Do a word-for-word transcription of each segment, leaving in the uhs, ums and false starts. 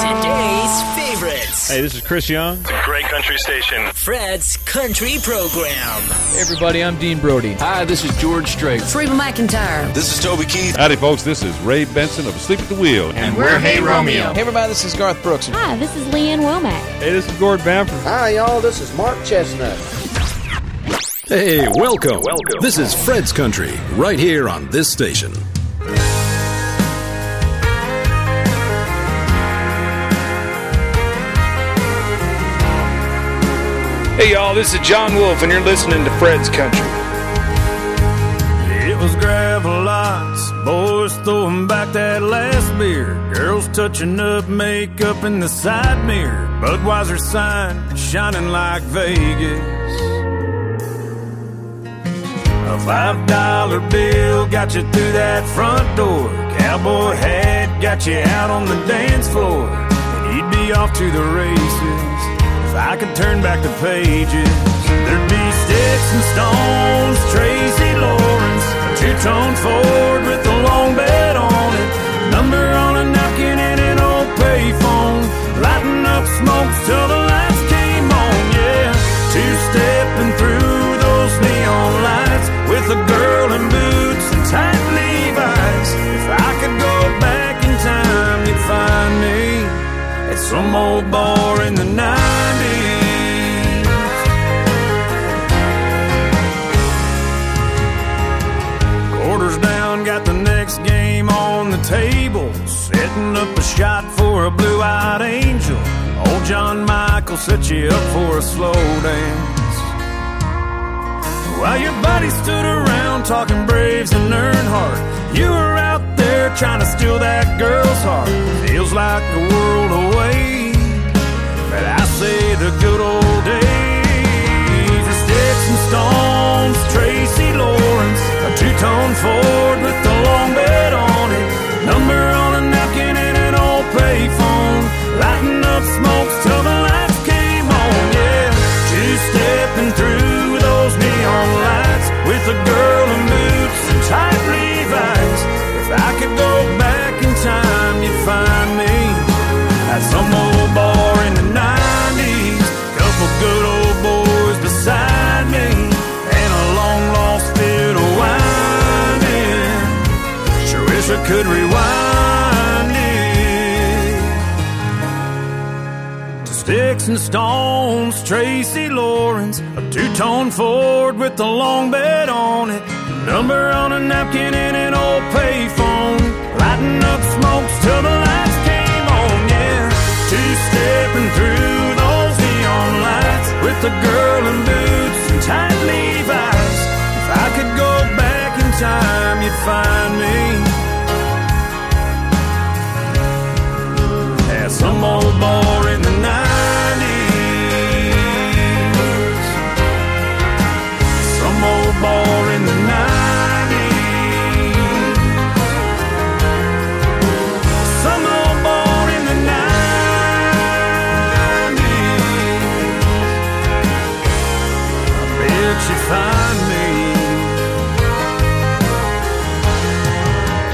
Today's favorites. Hey, this is Chris Young. It's a great country station. Fred's Country Program. Hey, everybody, I'm Dean Brody. Hi, this is George Strait. It's Reba McIntyre. This is Toby Keith. Howdy, folks. This is Ray Benson of Asleep at the Wheel. And, and we're, we're Hey Romeo. Hey, everybody, this is Garth Brooks. Hi, this is Lee Ann Womack. Hey, this is Gord Bamford. Hi, y'all. This is Mark Chesnutt. Hey, welcome. Welcome. This is Fred's Country, right here on this station. Hey y'all, this is Jon Wolfe, and you're listening to Fred's Country. It was gravel lots, boys throwing back that last beer, girls touching up makeup in the side mirror, Budweiser sign shining like Vegas. A five dollar bill got you through that front door, cowboy hat got you out on the dance floor, and you'd be off to the races. I could turn back the pages, there'd be sticks and stones, Tracy Lawrence, a two-tone Ford with a long bed on it, number on a napkin and an old payphone, lighting up smokes till the lights came on, yeah, two-stepping through those neon lights, with a girl in boots and tight Levi's. If I could go back in time, you'd find me at some old bar in the nineties. Quarters down, got the next game on the table, setting up a shot for a blue-eyed angel. Old John Michael set you up for a slow dance, while your buddy stood around talking Braves and Earnhardt. You were out there trying to steal that girl's heart. Feels like the world away, but I say the good old days. The sticks and stones, Tracy Lawrence, a two-tone Ford with a long bed on it, number on a napkin and an old payphone, lighting up smokes till the lights came on, yeah, two-stepping through those neon lights, with a girl in boots and tight Levi's. If I could go back in time, you'd find me at some old bar in the nineties. Couple good old boys beside me, and a long-lost fiddle whining. Sure wish I could rewind it. To sticks and stones, Tracy Lawrence, a two-tone Ford with a long bed on it, number on a napkin and an old payphone, lighting up smokes till the lights came on, yeah, two-stepping through those neon lights, with a girl in boots and tight Levi's. If I could go back in time, you'd find me at some old bar in the nineties. Some old bar in the nineties.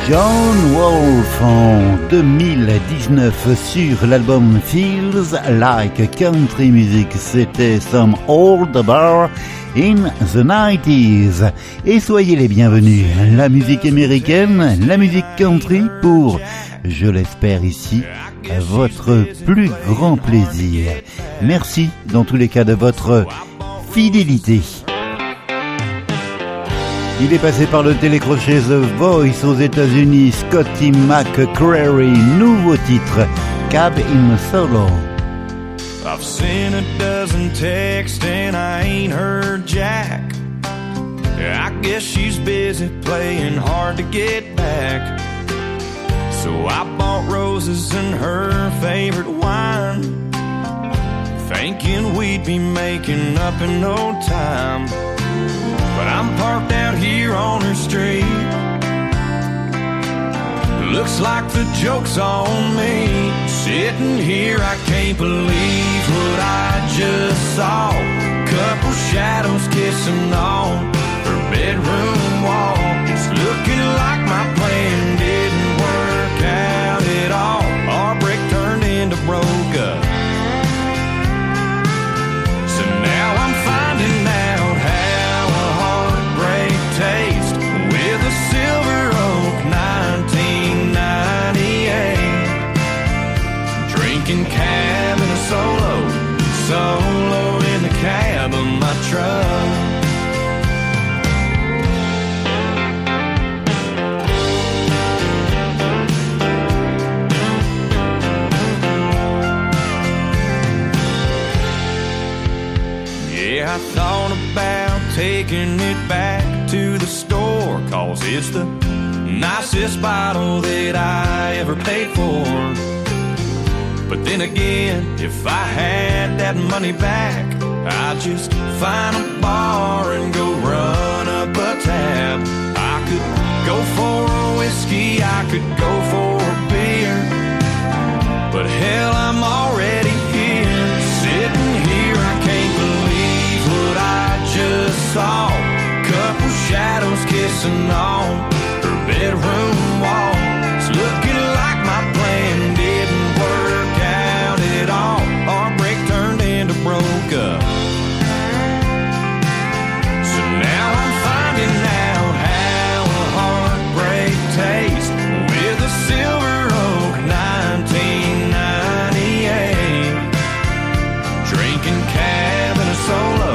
Jon Wolfe en deux mille dix-neuf sur l'album Feels Like Country Music, c'était Some Old Bar in the nineties. Et soyez les bienvenus, la musique américaine, la musique country pour, je l'espère ici, votre plus grand plaisir. Merci dans tous les cas de votre fidélité. Il est passé par le télécrochet The Voice aux États-Unis, Scotty McCreery, nouveau titre, Cab in Solo. I've sent a dozen texts and I ain't heard Jack. I guess she's busy playing hard to get back. So I bought roses and her favorite wine, thinking we'd be making up in no time. But I'm parked out here on her street, looks like the joke's on me. Sitting here, I can't believe what I just saw. Couple shadows kissing on her bedroom wall. It's looking like my plan didn't work out at all. Our break turned into in cab in a solo, solo in the cab of my truck. Yeah, I thought about taking it back to the store, 'cause it's the nicest bottle that I ever paid for. But then again, if I had that money back, I'd just find a bar and go run up a tab. I could go for a whiskey, I could go for a beer, but hell, I'm already here, sitting here. I can't believe what I just saw. Couple shadows kissing on her bedroom wall. It's looking like my plan didn't work out at all. Our break turned into broke up. So now I'm finding out how a heartbreak tastes with a silver oak nineteen ninety-eight. Drinking cab and a solo,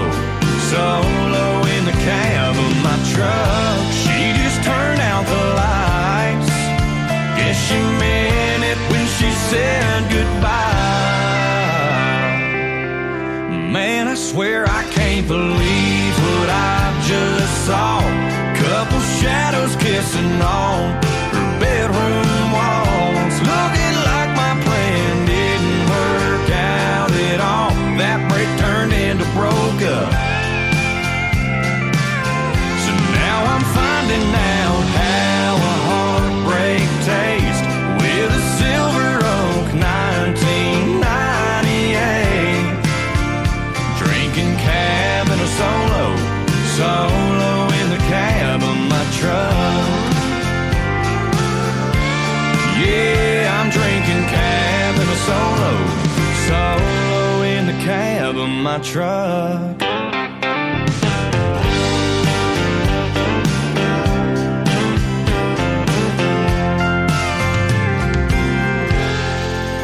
solo in the cab of my truck. She just turned out the lights. Guess she meant it when she said goodbye. Man, I swear I can't believe what I just saw. Couple shadows kissing on her bedroom walls. Looking like my plan didn't work out at all. That break turned into broke up. So now I'm finding out how a heartbreak tastes with a silver oak nineteen ninety-eight. Drinking cab and a solo, solo in the cab of my truck. Yeah, I'm drinking cab and a solo, solo in the cab of my truck.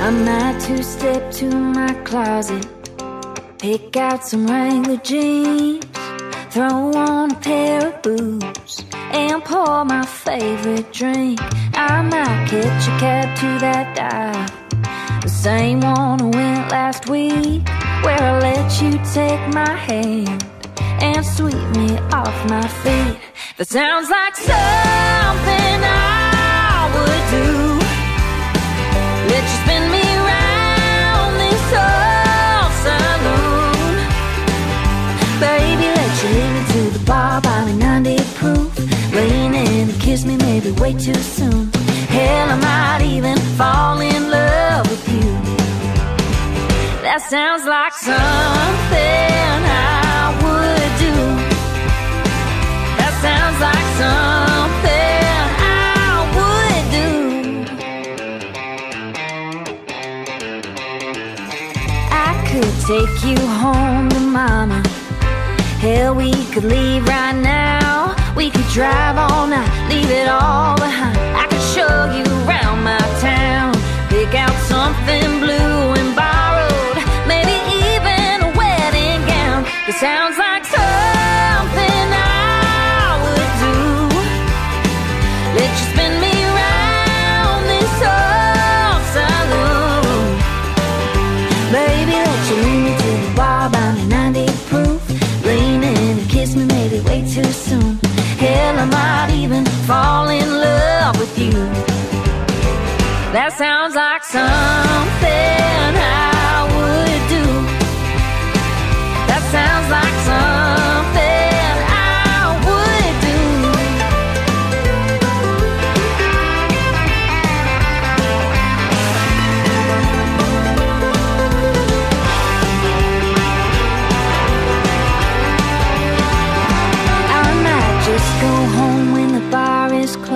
I might two-step to my closet, pick out some Wrangler jeans, throw on a pair of boots, and pour my favorite drink. I might catch a cab to that dive, the same one I went last week, where I let you take my hand and sweep me off my feet. That sounds like something I would do. Let you spin me round this old saloon. Baby, let you lead me to the bar by me ninety proof. Lean in and kiss me maybe way too soon. Hell, I might even fall in love with you. That sounds like something I would do. That sounds like something. Take you home to mama. Hell, we could leave right now. We could drive all night, leave it all behind. I could show you around my town. Pick out something blue and borrowed, maybe even a wedding gown. It sounds like something I would do. Let you spin me round this old saloon. Baby, way too soon. Hell, I might even fall in love with you. That sounds like something I would do. That sounds like something I would do.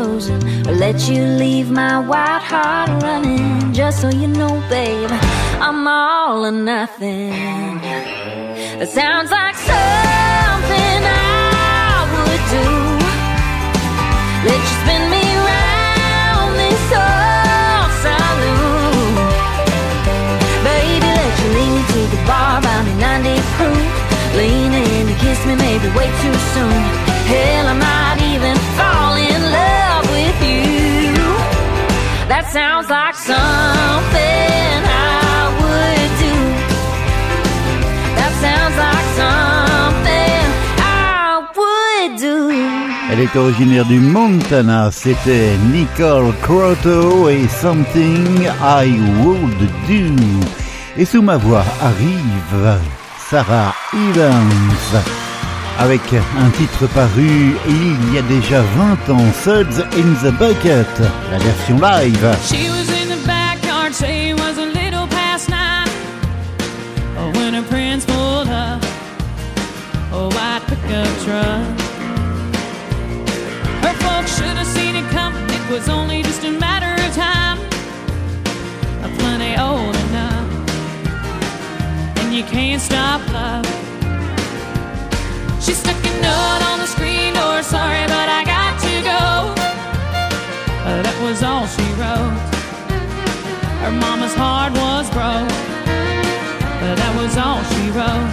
Closing, or let you leave my white heart running. Just so you know, babe, I'm all or nothing. That sounds like something I would do. Let you spin me round this old saloon. soon. Hell, I might even fall in love with you. That sounds like something I would do. That sounds like something I would do. Elle est originaire du Montana. C'était Nicole Croteau et Something I Would Do. Et sous ma voix arrive Sara Evans, avec un titre paru il y a déjà vingt ans, Suds in the Bucket, la version live. She was in the backyard, she was a little past nine, oh, when her prince pulled up, oh, white pickup truck. Her folks should have seen it come, it was only just a matter of time, a plenty old enough. You can't stop love. She stuck a note on the screen door, sorry but I got to go, uh, that was all she wrote. Her mama's heart was broke, but uh, that was all she wrote.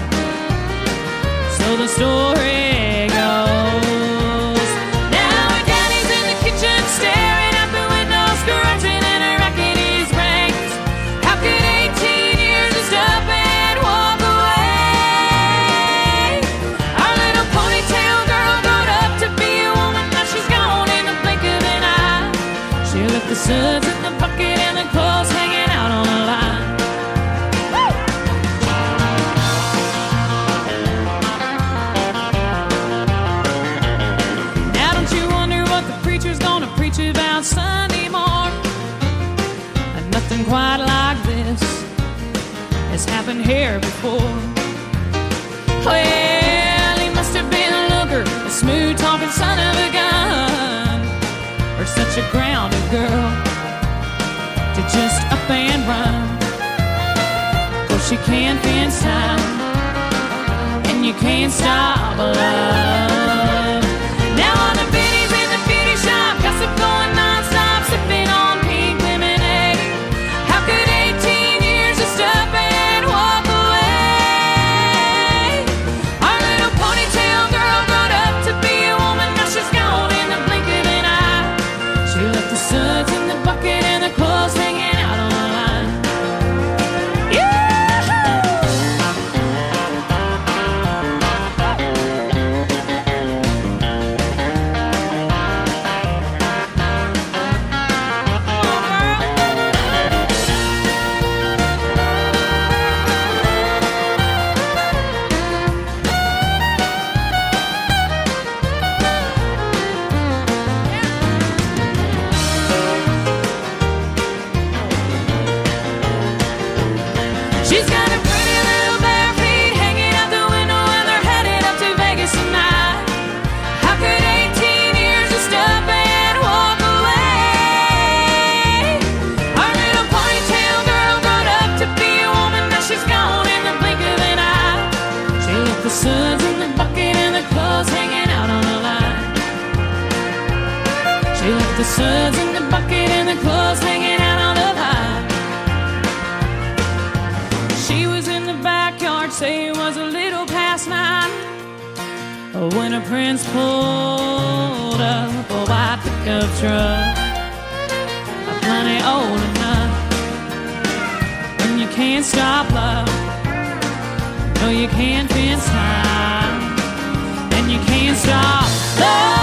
So the story goes. Now her daddy's in the kitchen staring at the window, scratching and her racket is ranked. How could eighteen years of stuff the suds in the bucket and the clothes hanging out on the line. Woo! Now don't you wonder what the preacher's gonna preach about Sunday morning? And nothing quite like this has happened here before. Well, he must have been a looker, a smooth-talking son of a gun, or such a grounded girl to just up and run. 'Cause she can't fence time, and you can't stop love. Now all the biddies in the beauty shop, gossip going nonstop, sipping on pink lemonade. How could eighteen years of stuff and walk away? Our little ponytail girl grown up to be a woman, now she's gone in the blink of an eye. She left the suds in the bucket and the clothes hanging out on the line. Suds in the bucket and the clothes hanging out on the line. She left the suds in the bucket and the clothes hanging out on the line. She was in the backyard, say it was a little past nine, when her prince pulled up a white pickup truck, a plenty old enough, and you can't stop love. No, you can't fence time, and you can't stop love.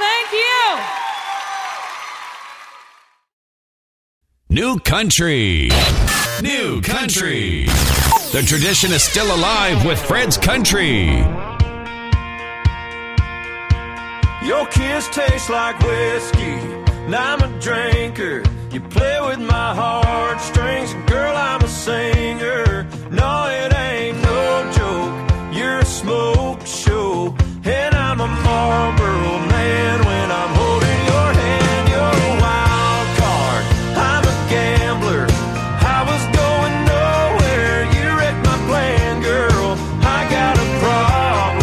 Thank you. New country. New country. The tradition is still alive with Fred's Country. Your kiss tastes like whiskey, and I'm a drinker. You play with my heartstrings, girl, I'm a singer. No, it ain't no joke, you're a smoke show, and I'm a Marlboro man when I'm holding your hand. You're a wild card, I'm a gambler. I was going plan, girl, I got a problem,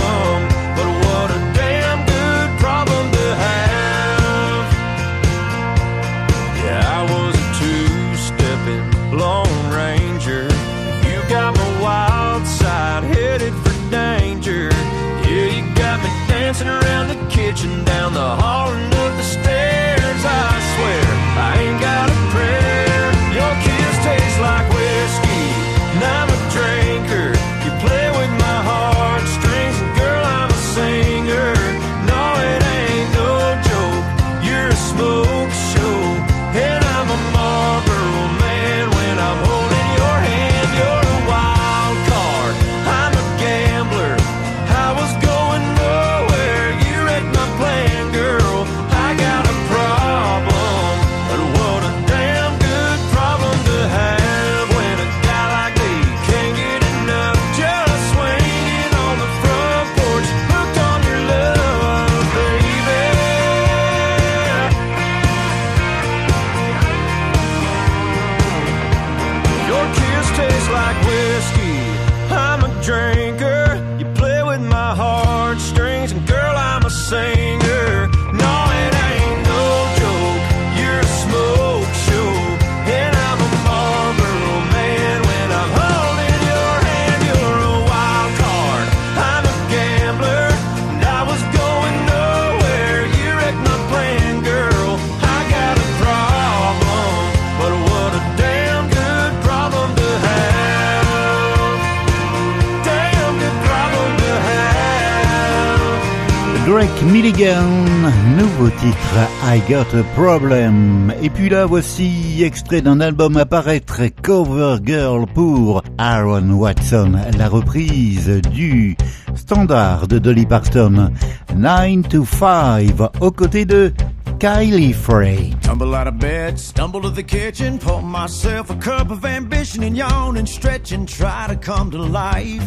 Greg Milligan, nouveau titre I Got a Problem. Et puis là voici extrait d'un album à paraître, Cover Girl pour Aaron Watson, la reprise du standard de Dolly Parton, nine to five, aux côtés de Kylie Frey. Tumble out of bed, stumble to the kitchen, pour myself a cup of ambition and yawn and stretch and try to come to life.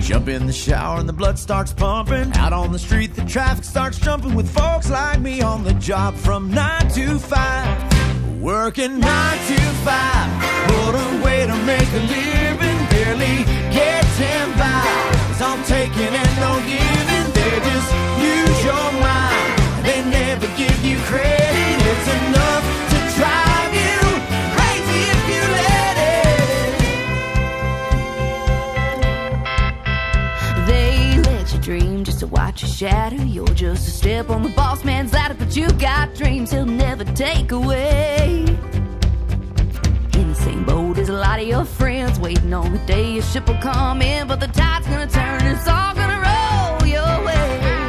Jump in the shower and the blood starts pumping. Out on the street the traffic starts jumping with folks like me on the job from nine to five. Working nine to five, what a way to make a living, barely getting by. It's all taking and no giving, they just use your mind. They never give you credit, it's enough to drive you crazy if you let it. They let you dream just to watch you shatter. You're just a step on the boss man's ladder, but you got dreams he'll never take away. In the same boat as a lot of your friends, waiting on the day your ship will come in, but the tide's gonna turn, it's all gonna roll your way.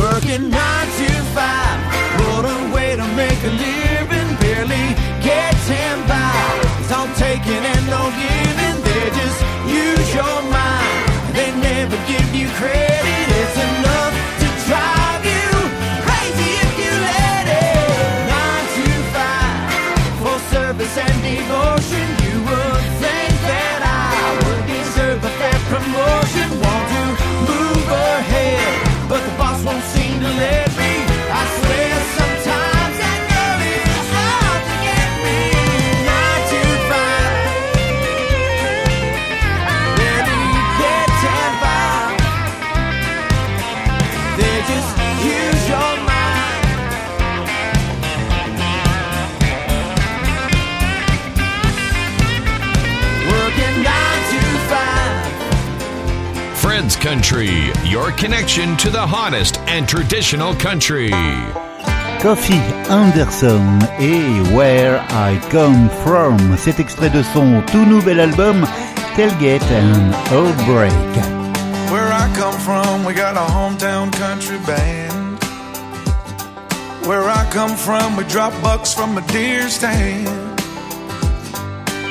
Working nine to five, what a way to make a living, barely getting by. It's all taking and no giving, they just use your mind. They never give you credit, it's enough to drive you crazy if you let it. nine to five, for service and devotion, you would think that I would deserve a fat promotion. Want to move ahead, but the boss won't see. Let me, I swear sometimes that girl is hard to get me. Nine to five, barely getting by. They just use your mind. Working nine to five. Fred's Country, your connection to the hottest and traditional country. Coffey Anderson et Where I Come From. Cet extrait de son tout nouvel album Tailgate and Outbreak. Where I come from, we got a hometown country band. Where I come from, we drop bucks from a deer stand.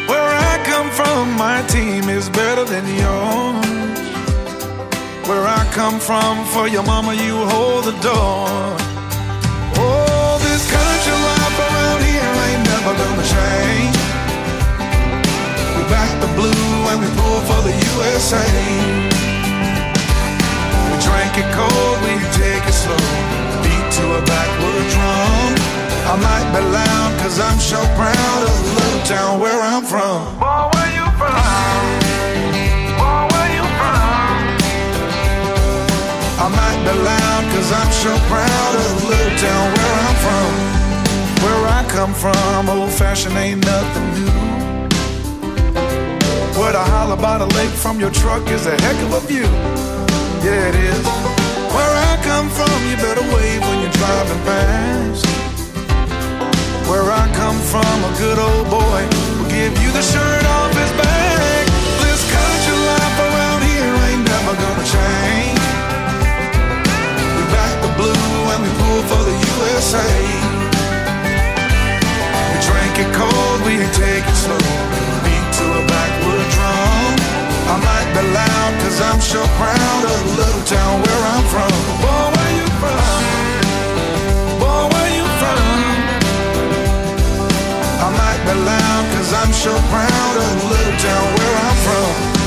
Where I come from, my team is better than yours. Where I come from, for your mama you hold the door. Oh, this country life around here ain't never gonna change. We back the blue and we pull for the U S A. We drank it cold, we take it slow, beat to a backward drum. I might be loud cause I'm so proud of the little town where I'm from. Boy, where you from? I might be loud cause I'm so proud of the little town where I'm from. Where I come from, old fashioned ain't nothing new. Where to holler by the lake from your truck is a heck of a view. Yeah it is. Where I come from, you better wave when you're driving past. Where I come from, a good old boy will give you the shirt off his back. This country life around here ain't never gonna change. When we pull for the U S A, we drank it cold, we take it slow, beat to a backwood drum. I might be loud cause I'm so proud of the little town where I'm from. Boy, where you from? Boy, where you from? I might be loud cause I'm so proud of the little town where I'm from.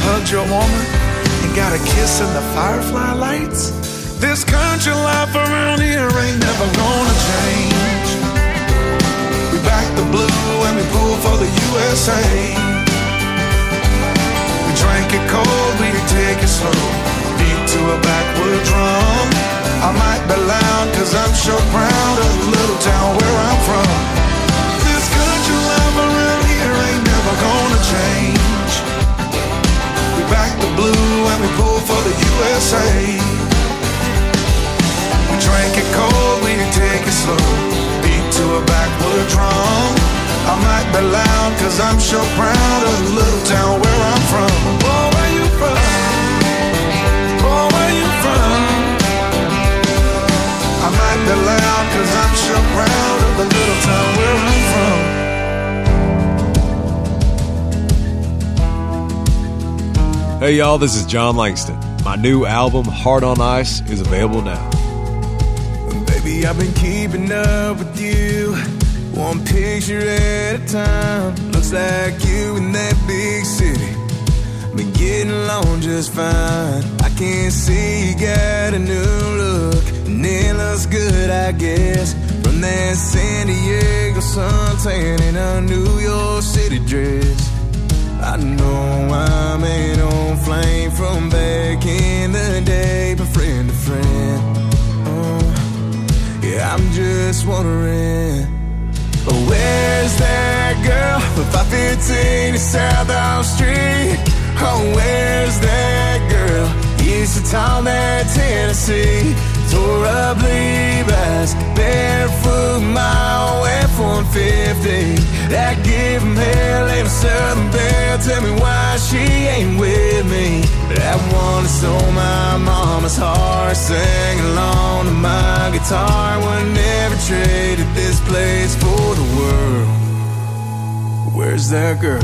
Hugged your woman and got a kiss in the firefly lights. This country life around here ain't never gonna change. We back the blue and we pull for the U S A. We drank it cold, we take it slow, beat to a backwood drum. I might be loud cause I'm so proud of the little town where I'm from. This country life around here ain't never gonna change. Back the blue and we pull for the drunk. I might be loud, cause I'm so proud of the little town where I'm from. Boy, where you from? Boy, where you from? I might be loud, cause I'm so proud of the little town where I'm from. Hey y'all, this is Jon Langston. My new album, Heart on Ice, is available now. Baby, I've been keeping up with you, one picture at a time. Looks like you in that big city, been getting along just fine. I can see you got a new look, and it looks good, I guess. From that San Diego suntan in a New York City dress. I know I'm an old flame from back in the day, but friend to friend, oh, yeah, I'm just wondering, oh, where's that girl from five fifteen to Southall Street? Oh, where's that girl? Used to town that Tennessee, tore up Levi's, barefoot mile F one fifty. I give him hell in a southern belle. Tell me why she ain't with me. That one that stole my mama's heart, sang along to my guitar. Would never traded this place for the world. Where's that girl?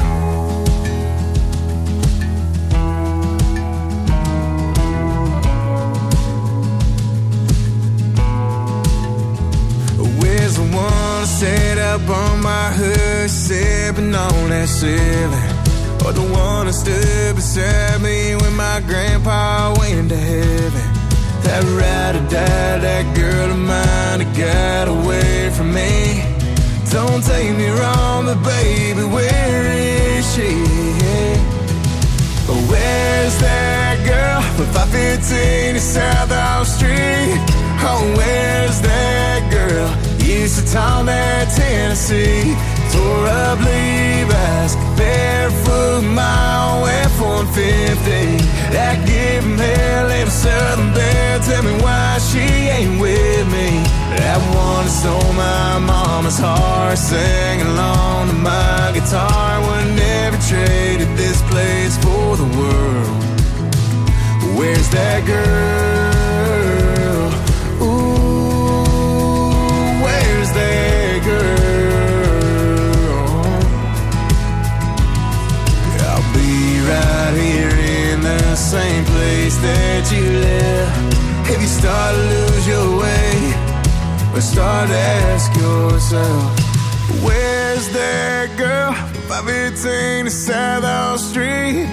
Where's the one that said up on my hood, sipping on that ceiling, or the one that stood beside me when my grandpa went to heaven? That ride or die, that girl of mine that got away from me. Don't take me wrong, but baby, where is she? But where's that girl from five fifteen to Southall Street? Oh, where's that girl? Used to town that Tennessee, tore up Levi's, barefoot mile F one fifty. I give him hell in a southern belle. Tell me why she ain't with me. That one that stole my mama's heart, sang along to my guitar. Would never traded this place for the world. Where's that girl? Ooh, where's that girl? Right here in the same place that you live. If you start to lose your way, or start to ask yourself, where's that girl? five fifteen to Southall Street.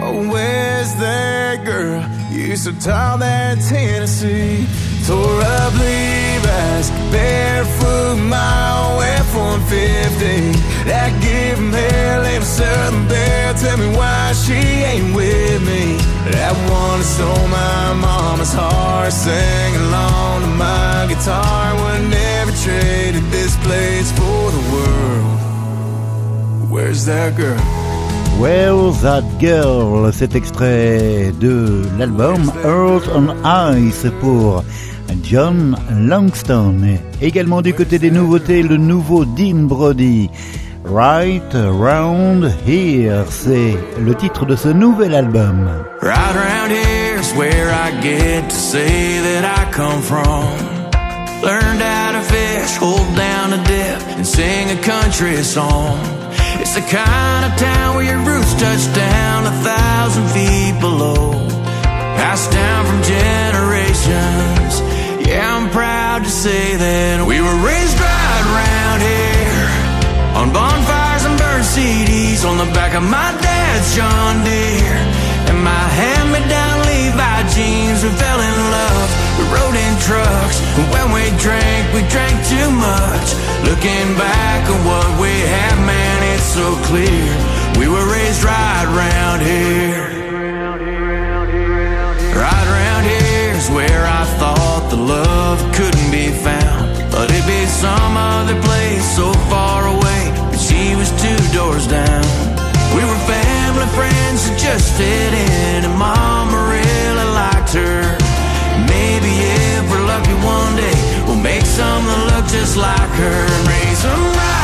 Oh, where's that girl? You so tall that Tennessee, tore up Levi's, barefoot mile F one fifty. I give him hell in a southern belle. Tell me why she ain't with me. That one that stole my mama's heart, sang along to my guitar. Would never traded this place for the world. Where's that girl? Where's that girl? Cet extrait de l'album Earth on Ice pour Jon Langston. Également du côté des nouveautés, le nouveau Dean Brody. Right Round Here, c'est le titre de ce nouvel album. Right round here is where I get to say that I come from. Learned how to fish, hold down a dip, and sing a country song. It's the kind of town where your roots touch down a thousand feet below. Passed down from generations, yeah, I'm proud to say that we were raised right round here. On bonfires and burned C Ds, on the back of my dad's John Deere, and my hand-me-down Levi jeans. We fell in love, we rode in trucks, and when we drank, we drank too much. Looking back at what we had, man, it's so clear, we were raised right round here. Right round here is where I thought the love couldn't be found, but it'd be some other place so far away. She was two doors down. We were family friends that just fit in, and Mama really liked her. Maybe if we're lucky one day, we'll make some that look just like her and raise them right.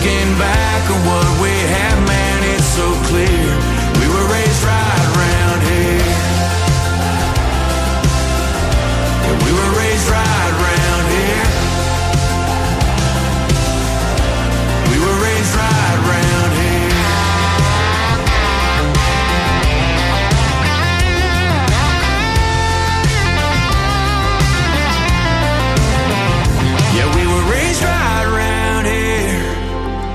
looking back on what we had, man, it's so clear we were raised right around here. Yeah, we were raised right around here. We were raised right around here.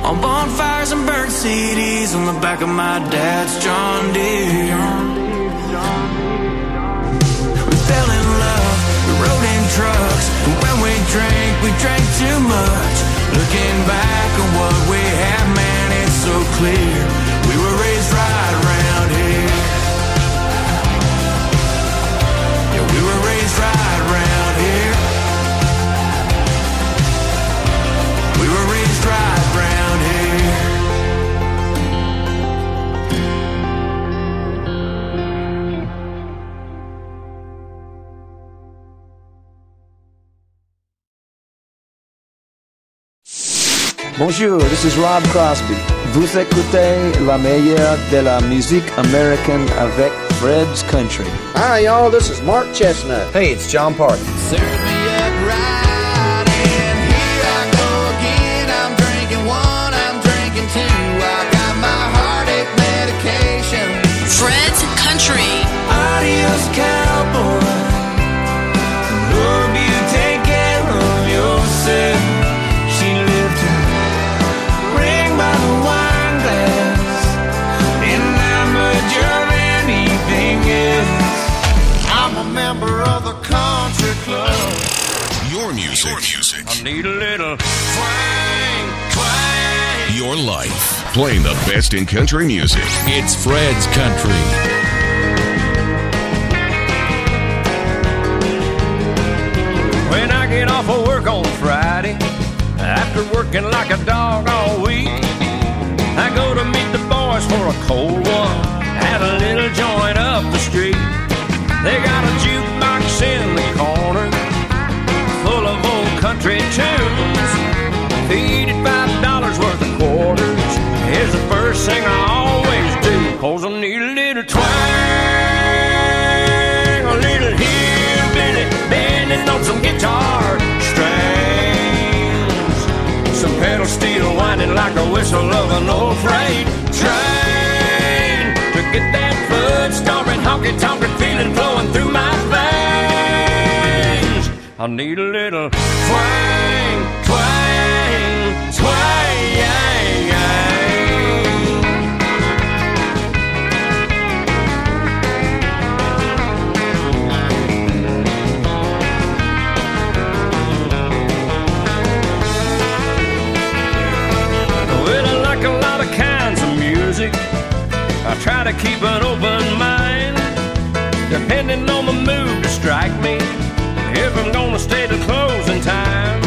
On bonfires and burnt C Ds on the back of my dad's John Deere. We fell in love, we rode in trucks, and when we drank, we drank too much. Looking back on what we had, man, it's so clear we were raised right around here. Yeah, we were raised right around here. We were raised right around. Bonjour, this is Rob Crosby. Vous écoutez la meilleure de la musique américaine avec Fred's Country. Hi y'all, this is Mark Chesnutt. Hey, it's John Park. Serve me up right. Fred's Country. Adios, cowboy. Love you, take care of yourself. She lived to ring by the wine glass, and I'm a judge anything else. I'm a member of the country club. Your music. Your music. I need a little twang, twang. Your life. Playing the best in country music. It's Fred's Country. When I get off of work on Friday, after working like a dog all week, I go to meet the boys for a cold one at a little joint up the street. They got a jukebox in the corner full of old country tunes. Feed it five dollars worth of quarters. Here's the first thing I always do, 'cause I need a little twang, a little hillbilly bending on some guitar strings, some pedal steel winding like a whistle of an old freight train, to get that foot-stomping, honky-tonkin' feeling flowing through my veins. I need a little twang, twang, twang. I try to keep an open mind, depending on the mood to strike me, if I'm gonna stay to closing time.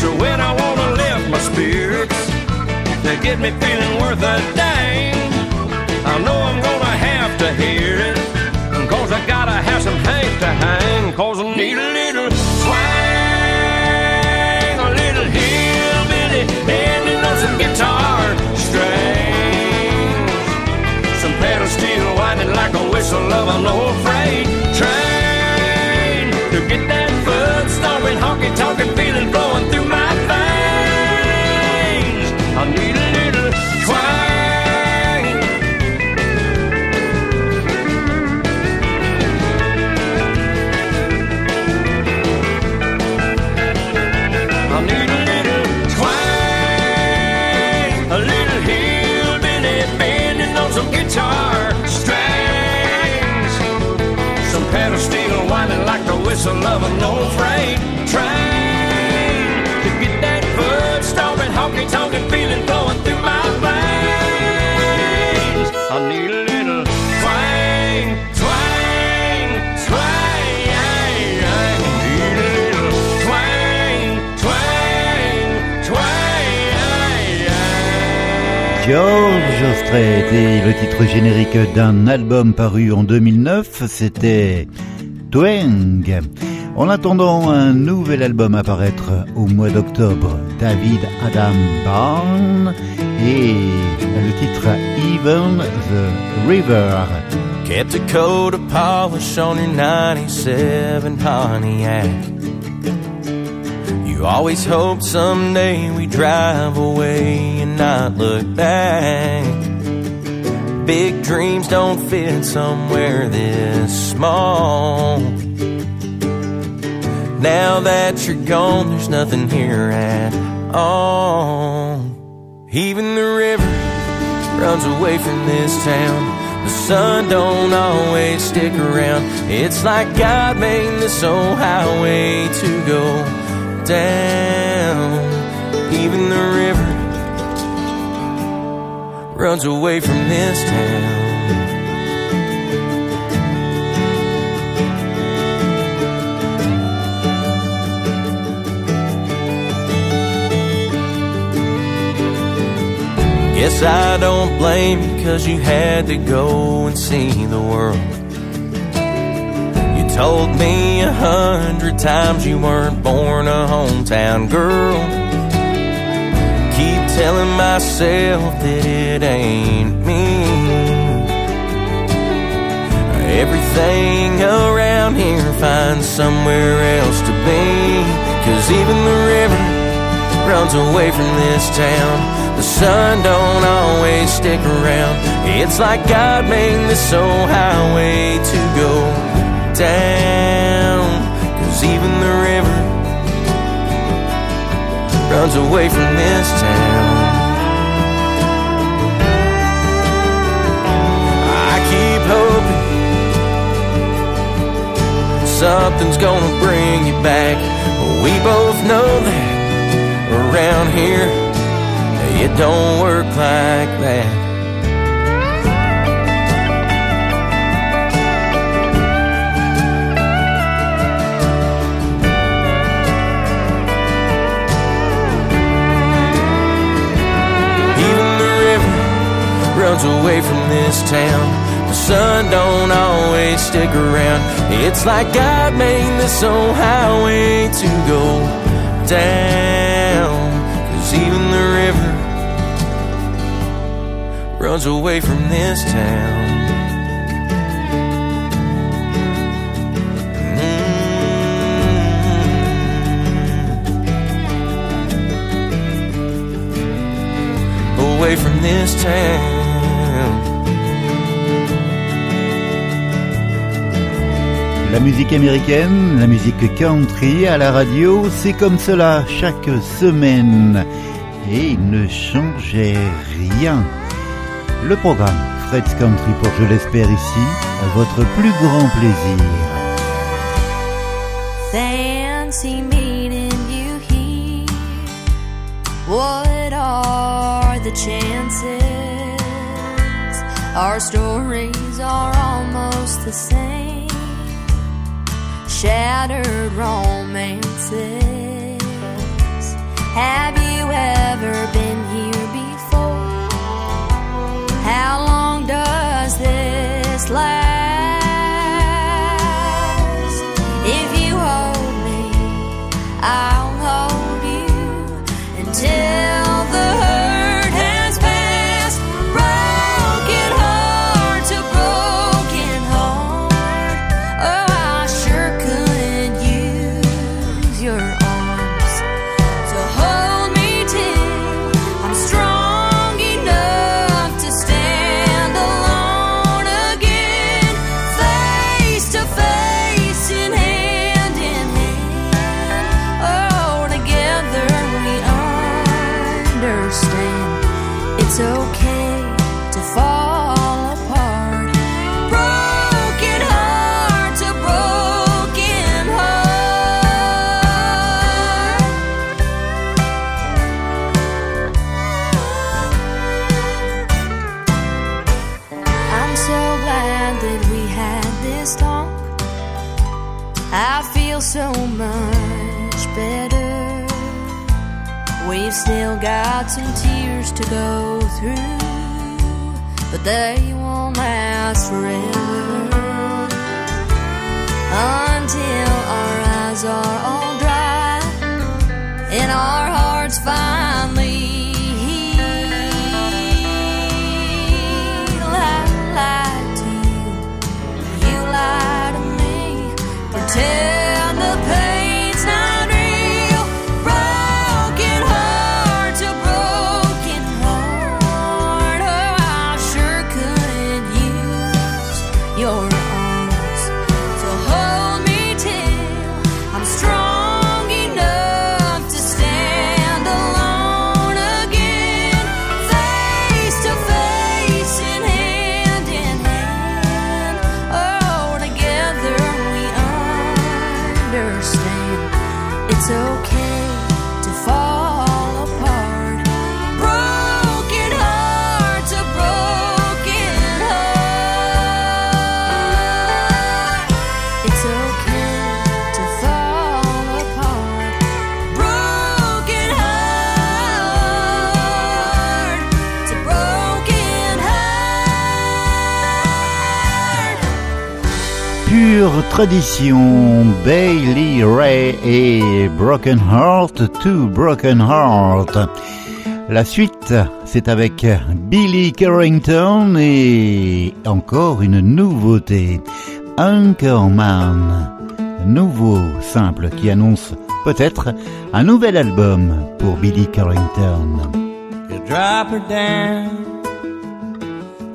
So when I wanna lift my spirits, they get me feeling worth a dang. I know I'm gonna have to hear it, 'cause I gotta have some hank to hang, 'cause I need a little swang, a little hillbilly, bending on some guitar strings. Pedal steel winding like a whistle of an old freight train, to get that foot stomping, honky-tonkin' feeling blowing through my veins. I need a little twang. I need a little twang, a little hillbilly band. Some guitar strings, some pedal steel winding like the whistle of an old freight train, to get that foot stomping, honky-tonkin' feeling blowing through my veins. I need a little twang, twang. George Strait et le titre générique d'un album paru en deux mille neuf, c'était Twang. En attendant un nouvel album à paraître au mois d'octobre, David Adam Barn et le titre Even the River. Kept a coat of polish on your ninety-seven Pontiac. You always hoped someday we'd drive away and not look back. Big dreams don't fit somewhere this small. Now that you're gone, there's nothing here at all. Even the river runs away from this town. The sun don't always stick around. It's like God made this old highway to go down. Even the river runs away from this town. Guess I don't blame you, 'cause you had to go and see the world. You told me a hundred times you weren't born a hometown girl. Telling myself that it ain't me. Everything around here finds somewhere else to be. 'Cause even the river runs away from this town. The sun don't always stick around. It's like God made this old highway to go down. 'Cause even the river runs away from this town. I keep hoping something's gonna bring you back. We both know that around here it don't work like that. Runs away from this town. The sun don't always stick around. It's like God made this old highway to go down. 'Cause even the river runs away from this town. Mm-hmm. Away from this town. La musique américaine, la musique country à la radio, c'est comme cela chaque semaine et il ne changeait rien. Le programme Fred's Country pour, je l'espère ici, à votre plus grand plaisir. Fancy meeting you here. What are the chances? Our stories are almost the same. Shattered romances. Have you ever been here before? How long does this last? If you hold me, I'll hold you until the hurt has passed. From broken heart to broken heart. Oh, it's okay to fall apart. Broken heart to broken heart. I'm so glad that we had this talk. I feel so much better. We've still got some tears to go through, but they won't last forever. Until our eyes eyes are all dry and our hearts finally heal. I lied to you, you lied to me. Pretend the pain's not real. Broken hearts, a broken heart. Oh, I sure couldn't use your tradition, Bailey Ray et Broken Heart to Broken Heart. La suite, c'est avec Billy Currington et encore une nouveauté, Anchorman, nouveau simple qui annonce peut-être un nouvel album pour Billy Currington. You drop her down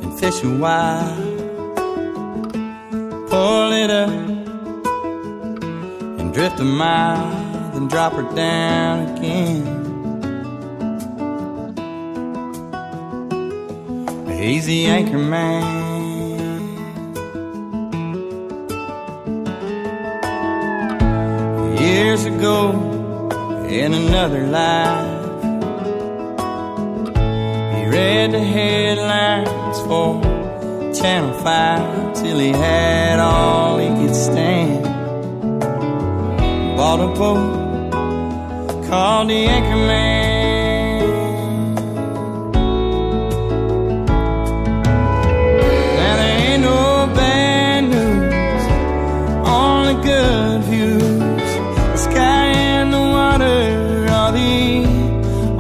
and fish a while. Pull it up and drift a mile, then drop her down again. Easy anchor man. Years ago, in another life, he read the headlines for Channel five till he had all he could stand. Bought a boat called the Anchorman. Now there ain't no bad news, only good views. The sky and the water are the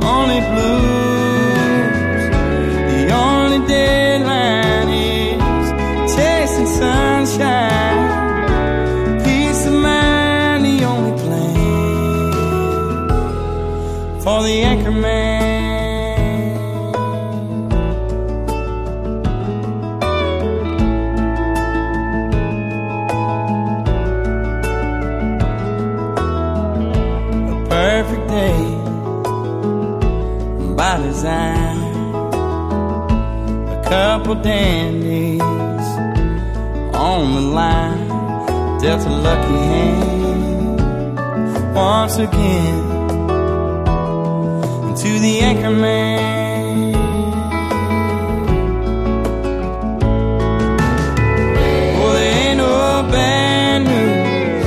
only blues. The only deadline, sunshine, peace of mind, the only plan for the anchor man. A perfect day by design, a couple dandies on the line, dealt a lucky hand once again, and to the anchor man. Well, there ain't no bad news,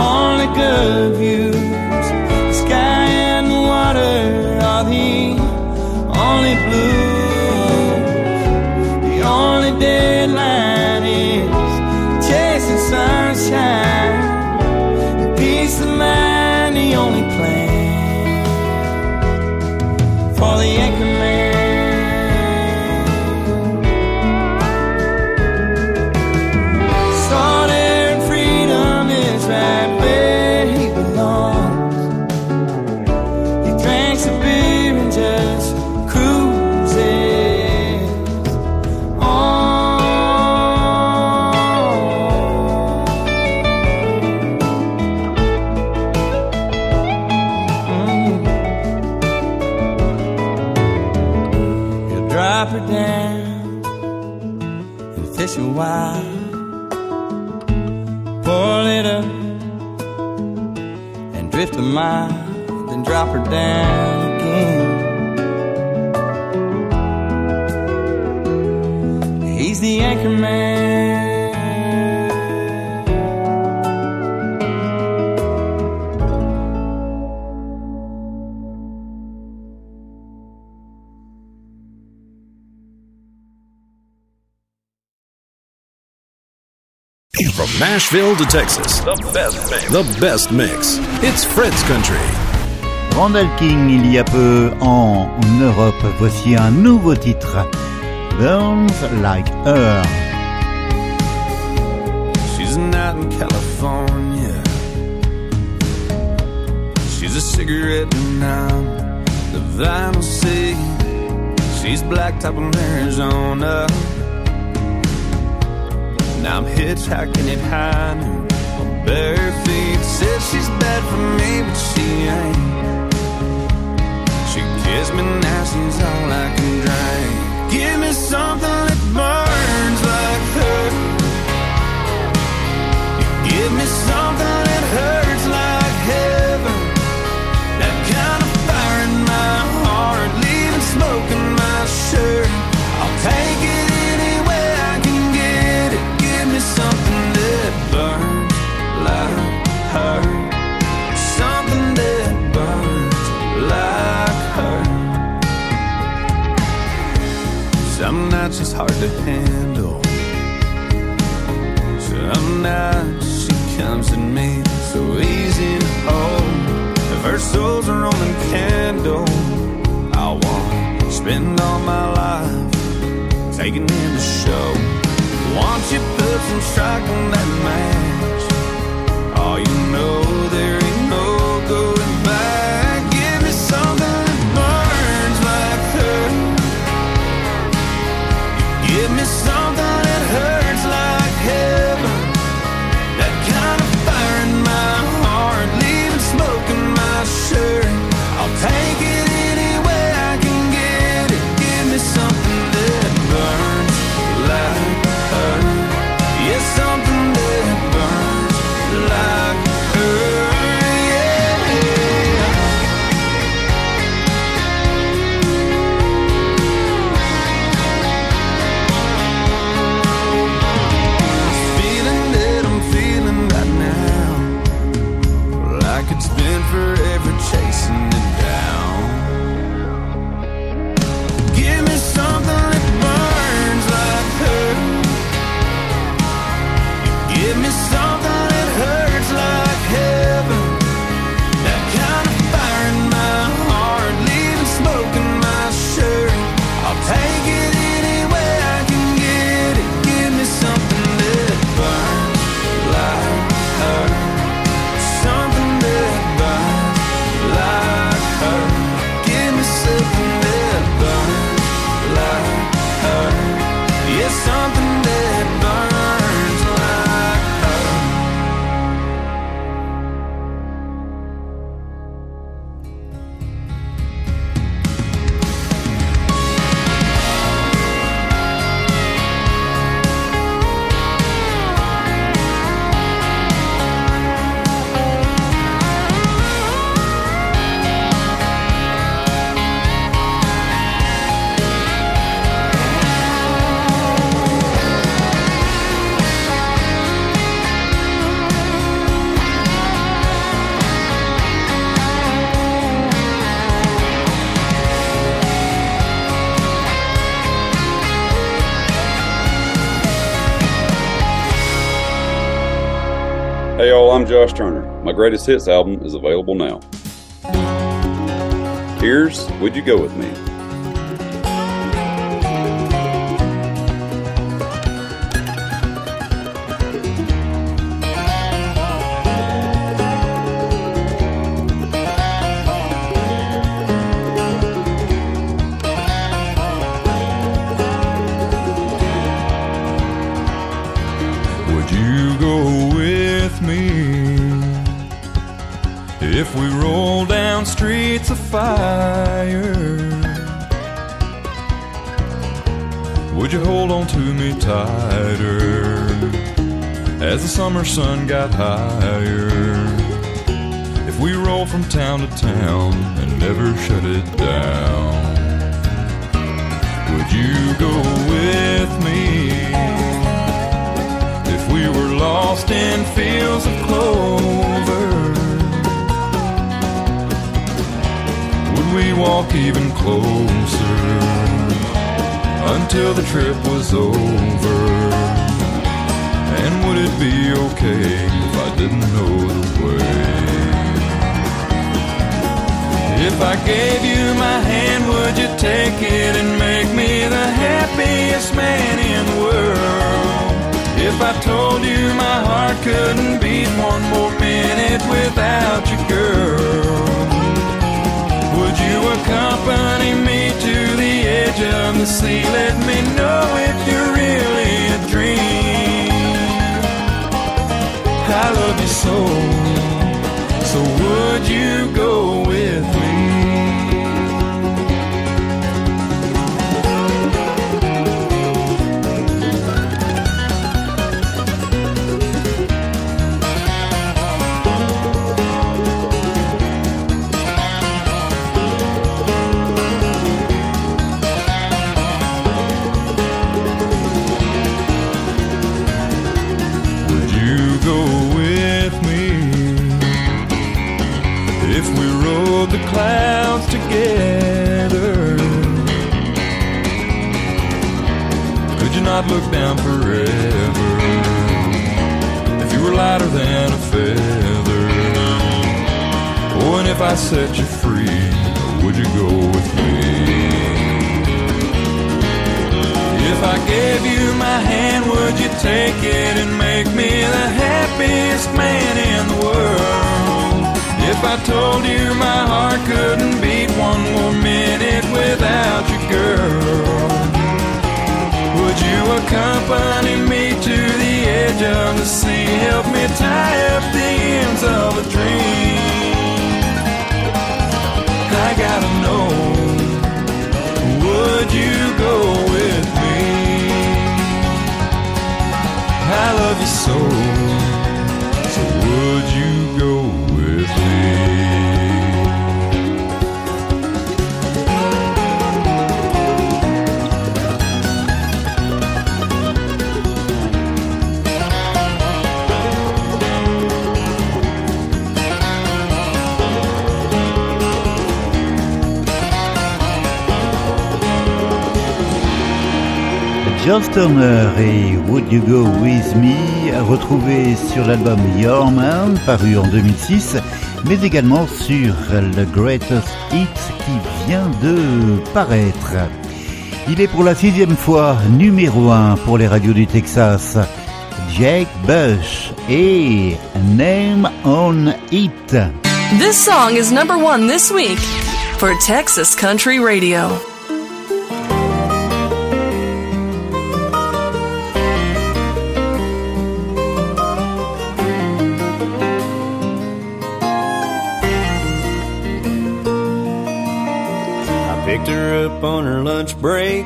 only good views. The sky and the water are the only blues. The only deadline, sunshine, peace of mind, the only plan for the anchor man. Fish a while, pull it up and drift a mile, then drop her down again. He's the anchor man. From Nashville to Texas, the best mix. The best mix. It's Fred's Country. Randall King, il y a peu en Europe, voici un nouveau titre, Burns Like Her. She's not in California. She's a cigarette and I'm the vinyl sea. She's blacktop in Arizona. Now I'm hitchhiking it high noon on bare feet. Says she's bad for me, but she ain't. She gives me nasties, all I can drink. Give me something that burns like her. Give me something that hurts like heaven. That kind of fire in my heart, leaving smoke in my shirt. I'll take it. Something that burns like her. Something that burns like her. Some nights she's hard to handle. Some nights she comes to me so easy to hold. If her soul's a Roman candle, I wanna spend all my life taking in the show. Won't you put some strike on that match? Oh, you know there ain't no going back. Give me something that burns like her. Give me something that hurts like heaven. That kind of fire in my heart, leaving smoke in my shirt. I'll take it any way I can get it. Give me something that burns like her. Something that burns like her, yeah. This feeling that I'm feeling right now, like it's been forever chasing it down. Give me something that burns like her. Give me something that hurts like heaven. That kind of fire in my heart, leaving smoke in my shirt. I'll take it any way I can get it. Give me something that burns like her. Something that burns like her. Give me something that burns like her. Yeah, something that burns. Hey y'all, I'm Josh Turner. My Greatest Hits album is available now. Here's Would You Go With Me? If we roll down streets of fire, would you hold on to me tighter as the summer sun got higher? If we roll from town to town and never shut it down, would you go with me? If we were lost in fields of clover, we walk even closer until the trip was over And would it be okay if I didn't know the way? If I gave you my hand, would you take it and make me the happiest man in the world? If I told you my heart couldn't beat one more minute without you, girl, would you accompany me to the edge of the sea? Let me know if you're really a dream. I love you so, so would you go with me? The clouds together, could you not look down forever if you were lighter than a feather? Oh, and if I set you free, would you go with me? If I gave you my hand, would you take it and make me the happiest man in the world? If I told you my heart couldn't beat one more minute without you, girl, would you accompany me to the edge of the sea? Help me tie up the ends of a dream. I gotta know, would you go with me? I love you so, so would you go with me? Josh Turner et Would You Go With Me, retrouvé sur l'album Your Man, paru en deux mille six, mais également sur le Greatest Hits qui vient de paraître. Il est pour la sixième fois numéro un pour les radios du Texas. Jake Bush et Name on It. This song is number one this week for Texas Country Radio. Her up on her lunch break,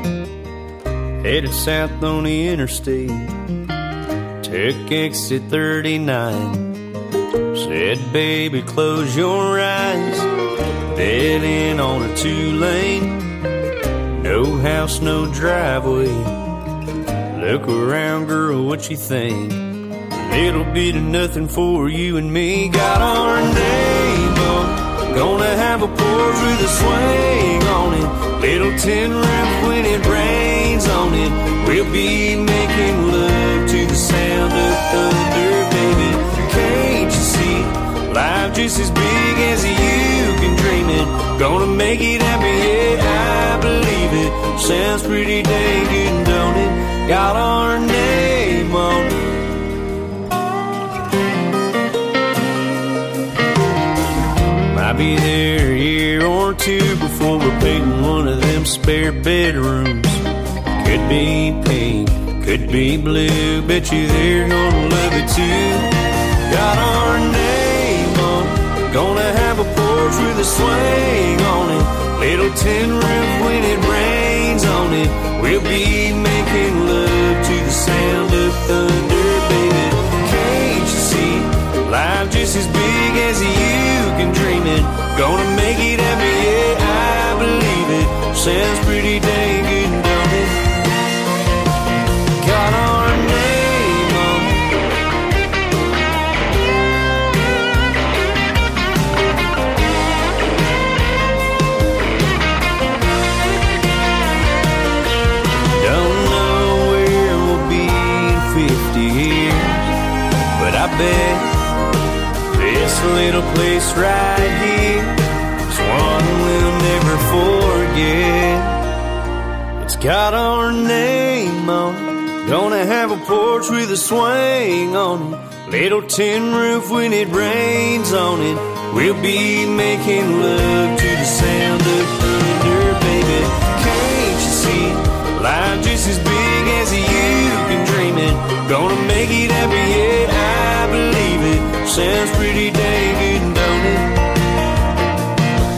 headed south on the interstate. Took exit thirty-nine. Said, baby, close your eyes. Dead end on a two-lane. No house, no driveway. Look around, girl, what you think? It'll be to nothing for you and me. Got our name on. Gonna have a porch with a swing on it, little tin roof when it rains on it. We'll be making love to the sound of thunder, baby. Can't you see, life just as big as you can dream it. Gonna make it happen, yeah, I believe it. Sounds pretty dang good, don't it? Got our name on it. I'll be there a year or two before we're painting one of them spare bedrooms. Could be pink, could be blue. Bet you they're gonna love it too. Got our name on. Gonna have a porch with a swing on it, little tin roof when it rains on it. We'll be making love to the sound of thunder, baby. Can't you see, life just as big as you can dream it, gonna make it happen, yeah, I believe it. Sounds pretty dang good, don't it? Got our name on it. Don't know where we'll be in fifty years. little place right here, it's one we'll never forget. It's got our name on it. Gonna have a porch with a swing on it, little tin roof when it rains on it. We'll be making love to the sound of thunder, baby. Can't you see? Life just as big as you can dream it. Gonna make it happy, yet I believe it. Sounds pretty dang good, don't it?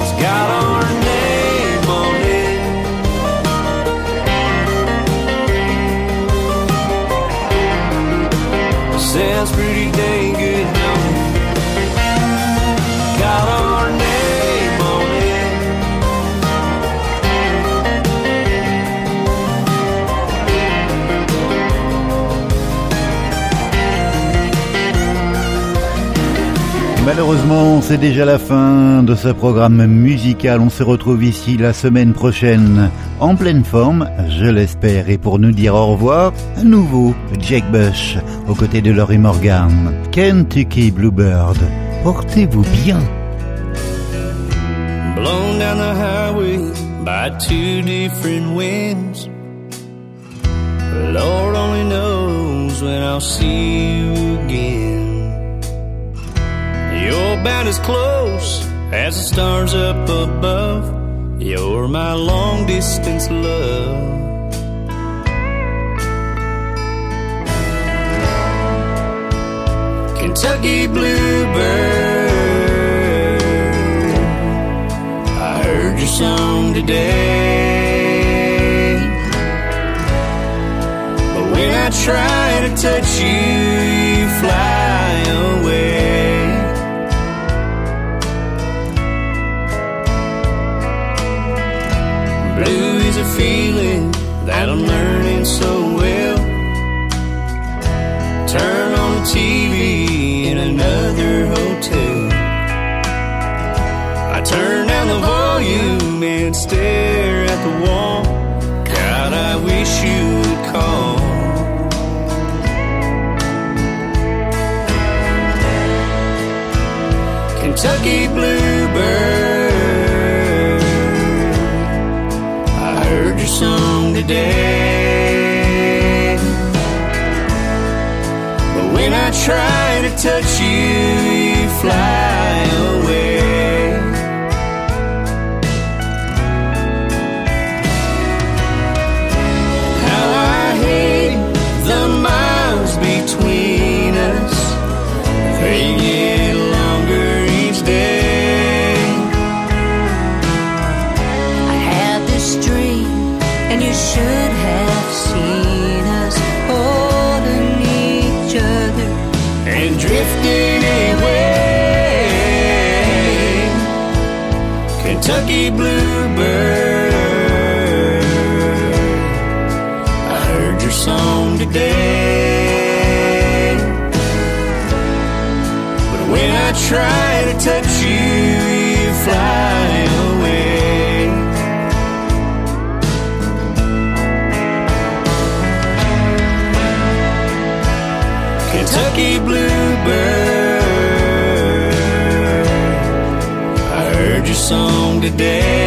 It's got our name on it. Sounds pretty dang good, don't it? Got our name. Malheureusement, c'est déjà la fin de ce programme musical. On se retrouve ici la semaine prochaine en pleine forme, je l'espère. Et pour nous dire au revoir, à nouveau, Jake Bush, aux côtés de Lorrie Morgan. Kentucky Bluebird, portez-vous bien. Blown down the highway by two different winds. Lord only knows when I'll see you again. You're about as close as the stars up above. You're my long distance love. Kentucky Bluebird, I heard your song today. But when I try to touch you, you fly away. Blue is a feeling that I'm learning so well. Turn on the T V in another hotel. I turn down the volume and stare at the wall. God, I wish you would call. Kentucky Bluebird, song today. But when I try to touch you, you fly away. How I hate the miles between us. They get longer each day. Should have seen us holding each other and drifting away. Kentucky Bluebird, I heard your song today. But when I try to touch you, you fly away. Kentucky Bluebird, I heard your song today.